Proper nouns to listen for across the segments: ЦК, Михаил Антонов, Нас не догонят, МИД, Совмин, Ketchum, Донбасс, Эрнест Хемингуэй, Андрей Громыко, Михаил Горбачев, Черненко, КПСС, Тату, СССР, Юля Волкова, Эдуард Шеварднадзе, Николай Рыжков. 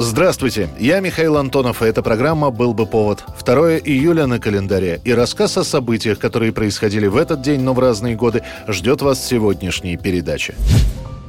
Здравствуйте, я Михаил Антонов, и эта программа «Был бы повод». 2 июля на календаре, и рассказ о событиях, которые происходили в этот день, но в разные годы, ждет вас в сегодняшней передаче.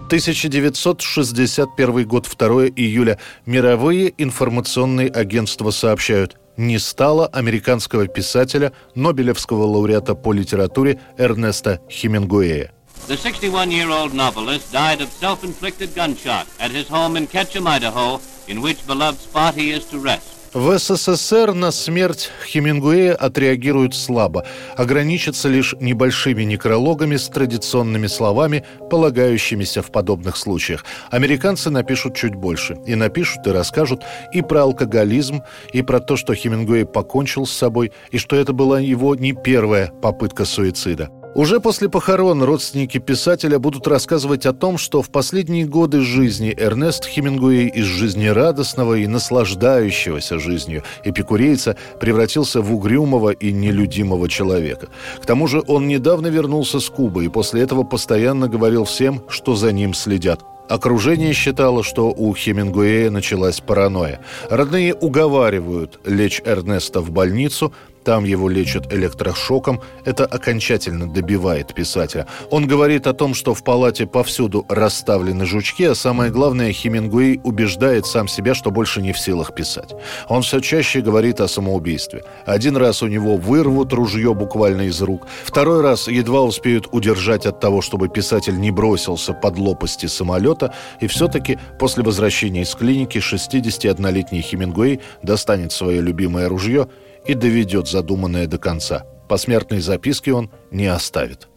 1961 год, 2 июля. Мировые информационные агентства сообщают: не стало американского писателя, нобелевского лауреата по литературе Эрнеста Хемингуэя. The 61-year-old novelist died of self-inflicted gunshot at his home in Ketchum, Idaho, in which beloved spot he is to rest. В СССР на смерть Хемингуэя отреагируют слабо, ограничатся лишь небольшими некрологами с традиционными словами, полагающимися в подобных случаях. Американцы напишут чуть больше. И напишут, и расскажут и про алкоголизм, и про то, что Хемингуэй покончил с собой, и что это была его не первая попытка суицида. Уже после похорон родственники писателя будут рассказывать о том, что в последние годы жизни Эрнест Хемингуэй из жизнерадостного и наслаждающегося жизнью эпикурейца превратился в угрюмого и нелюдимого человека. К тому же он недавно вернулся с Кубы и после этого постоянно говорил всем, что за ним следят. Окружение считало, что у Хемингуэя началась паранойя. Родные уговаривают лечь Эрнеста в больницу. Там его лечат электрошоком. Это окончательно добивает писателя. Он говорит о том, что в палате повсюду расставлены жучки, а самое главное, Хемингуэй убеждает сам себя, что больше не в силах писать. Он все чаще говорит о самоубийстве. Один раз у него вырвут ружье буквально из рук. Второй раз едва успеют удержать от того, чтобы писатель не бросился под лопасти самолета. И все-таки после возвращения из клиники 61-летний Хемингуэй достанет свое любимое ружье и доведет задуманное до конца. Посмертной записки он не оставит.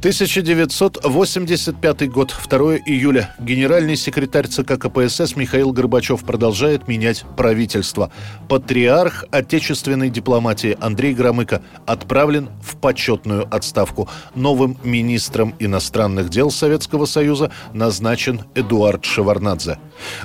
1985 год, 2 июля. Генеральный секретарь ЦК КПСС Михаил Горбачев продолжает менять правительство. Патриарх отечественной дипломатии Андрей Громыко отправлен в почетную отставку. Новым министром иностранных дел Советского Союза назначен Эдуард Шеварднадзе.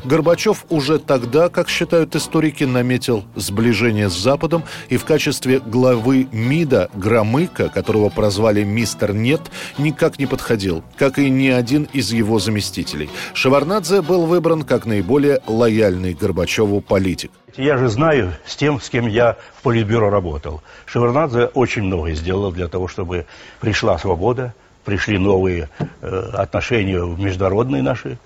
Горбачев уже тогда, как считают историки, наметил сближение с Западом, и в качестве главы МИДа Громыко, которого прозвали «Мистер Нет», никак не подходил, как и ни один из его заместителей. Шеварднадзе был выбран как наиболее лояльный Горбачеву политик. Я же знаю с тем, с кем я в Политбюро работал. Шеварднадзе очень многое сделал для того, чтобы пришла свобода, пришли новые отношения в международные наши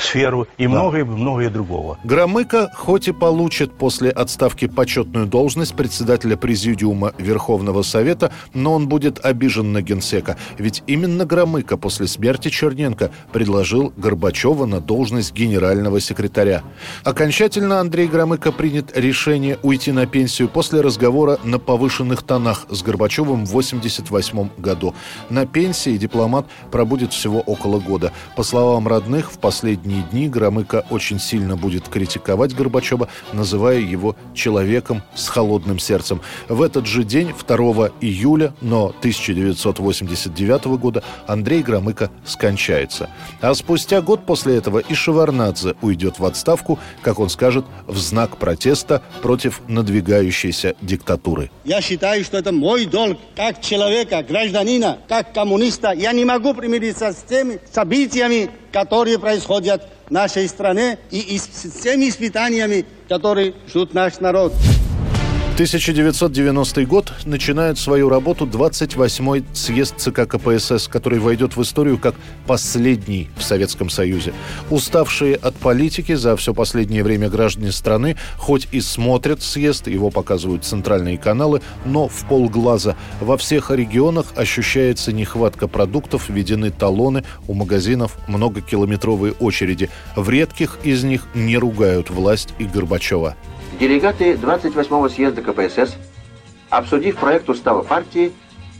сферу и многое другого. Громыко, хоть и получит после отставки почетную должность председателя Президиума Верховного Совета, но он будет обижен на генсека. Ведь именно Громыко после смерти Черненко предложил Горбачева на должность генерального секретаря. Окончательно Андрей Громыко принят решение уйти на пенсию после разговора на повышенных тонах с Горбачевым в 1988 году. На пенсии дипломат пробудет всего около года. По словам родных, в последние дни Громыко очень сильно будет критиковать Горбачева, называя его человеком с холодным сердцем. В этот же день, 2 июля, но 1989 года, Андрей Громыко скончается. А спустя год после этого и Шеварднадзе уйдет в отставку, как он скажет, в знак протеста против надвигающейся диктатуры. Я считаю, что это мой долг как человека, гражданина, как коммуниста. Я не могу примириться с теми событиями, которые происходят в нашей стране, и с теми испытаниями, которые ждут наш народ. 1990 год. Начинает свою работу 28-й съезд ЦК КПСС, который войдет в историю как последний в Советском Союзе. Уставшие от политики за все последнее время граждане страны хоть и смотрят съезд, его показывают центральные каналы, но вполглаза. Во всех регионах ощущается нехватка продуктов, введены талоны, у магазинов многокилометровые очереди. В редких из них не ругают власть и Горбачева. Делегаты 28-го съезда КПСС, обсудив проект устава партии,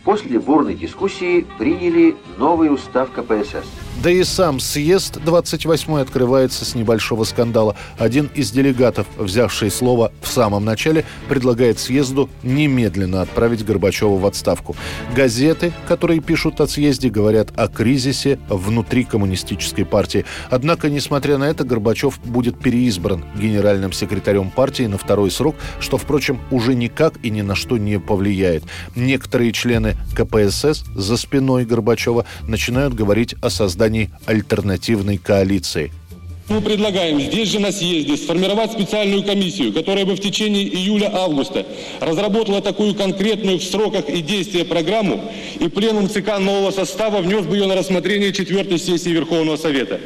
после бурной дискуссии приняли новый устав КПСС. Да и сам съезд 28-й открывается с небольшого скандала. Один из делегатов, взявший слово в самом начале, предлагает съезду немедленно отправить Горбачева в отставку. Газеты, которые пишут о съезде, говорят о кризисе внутри коммунистической партии. Однако, несмотря на это, Горбачев будет переизбран генеральным секретарем партии на второй срок, что, впрочем, уже никак и ни на что не повлияет. Некоторые члены КПСС за спиной Горбачева начинают говорить о создании альтернативной коалиции. Мы предлагаем здесь же на съезде сформировать специальную комиссию, которая бы в течение июля-августа разработала такую конкретную в сроках и действия программу, и пленум ЦК нового состава внес бы ее на рассмотрение 4-й сессии Верховного Совета.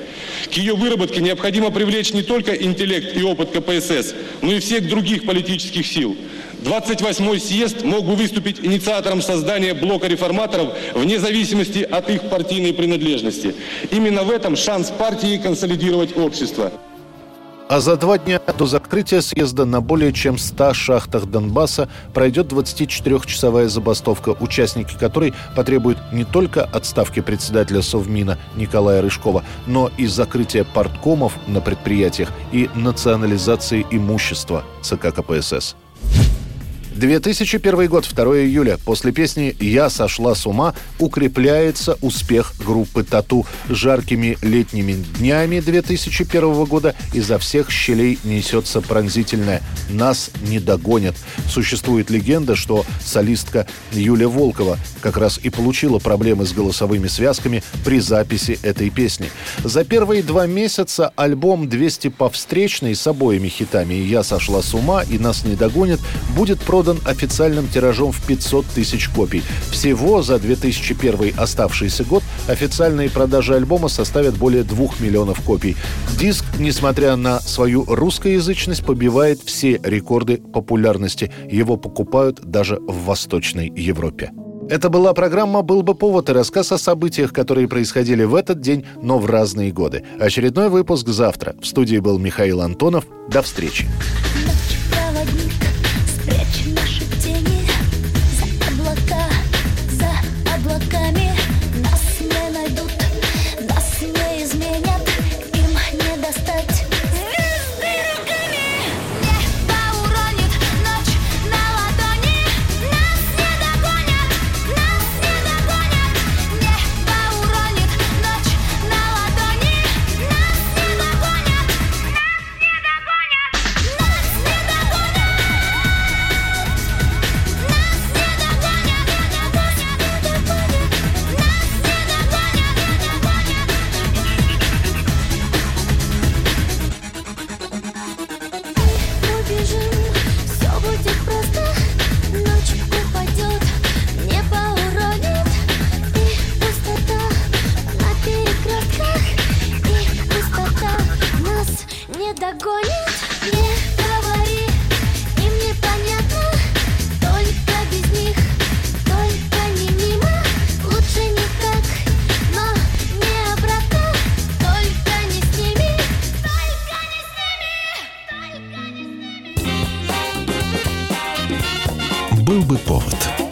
К ее выработке необходимо привлечь не только интеллект и опыт КПСС, но и всех других политических сил. 28-й съезд мог бы выступить инициатором создания блока реформаторов вне зависимости от их партийной принадлежности. Именно в этом шанс партии консолидировать общество. А за 2 дня до закрытия съезда на более чем 100 шахтах Донбасса пройдет 24-часовая забастовка, участники которой потребуют не только отставки председателя Совмина Николая Рыжкова, но и закрытия парткомов на предприятиях и национализации имущества ЦК КПСС. 2001 год, 2 июля. После песни «Я сошла с ума» укрепляется успех группы «Тату». Жаркими летними днями 2001 года изо всех щелей несется пронзительное «Нас не догонят». Существует легенда, что солистка Юля Волкова как раз и получила проблемы с голосовыми связками при записи этой песни. За первые 2 месяца альбом «200 по встречной» с обоими хитами «Я сошла с ума» и «Нас не догонят» будет продан официальным тиражом в 500 тысяч копий. Всего за 2001 оставшийся год официальные продажи альбома составят более 2 миллионов копий. Диск, несмотря на свою русскоязычность, побивает все рекорды популярности. Его покупают даже в Восточной Европе. Это была программа «Был бы повод» и рассказ о событиях, которые происходили в этот день, но в разные годы. Очередной выпуск завтра. В студии был Михаил Антонов. До встречи. Прячь наши тени за облаками. Нас не найдут, нас не изменят, им не достать. Звезды руками небо уронит, ночь на ладони. Нас не догонят, нас не догонят. Небо уронит, ночь на ладони. Нас не догонят, нас не догонят. Нас не догонят. Догонят, не говори, им непонятно, только без них, только не мимо, лучше никак, но не обратно, только не с ними, только не с ними, только не с ними. Был бы повод.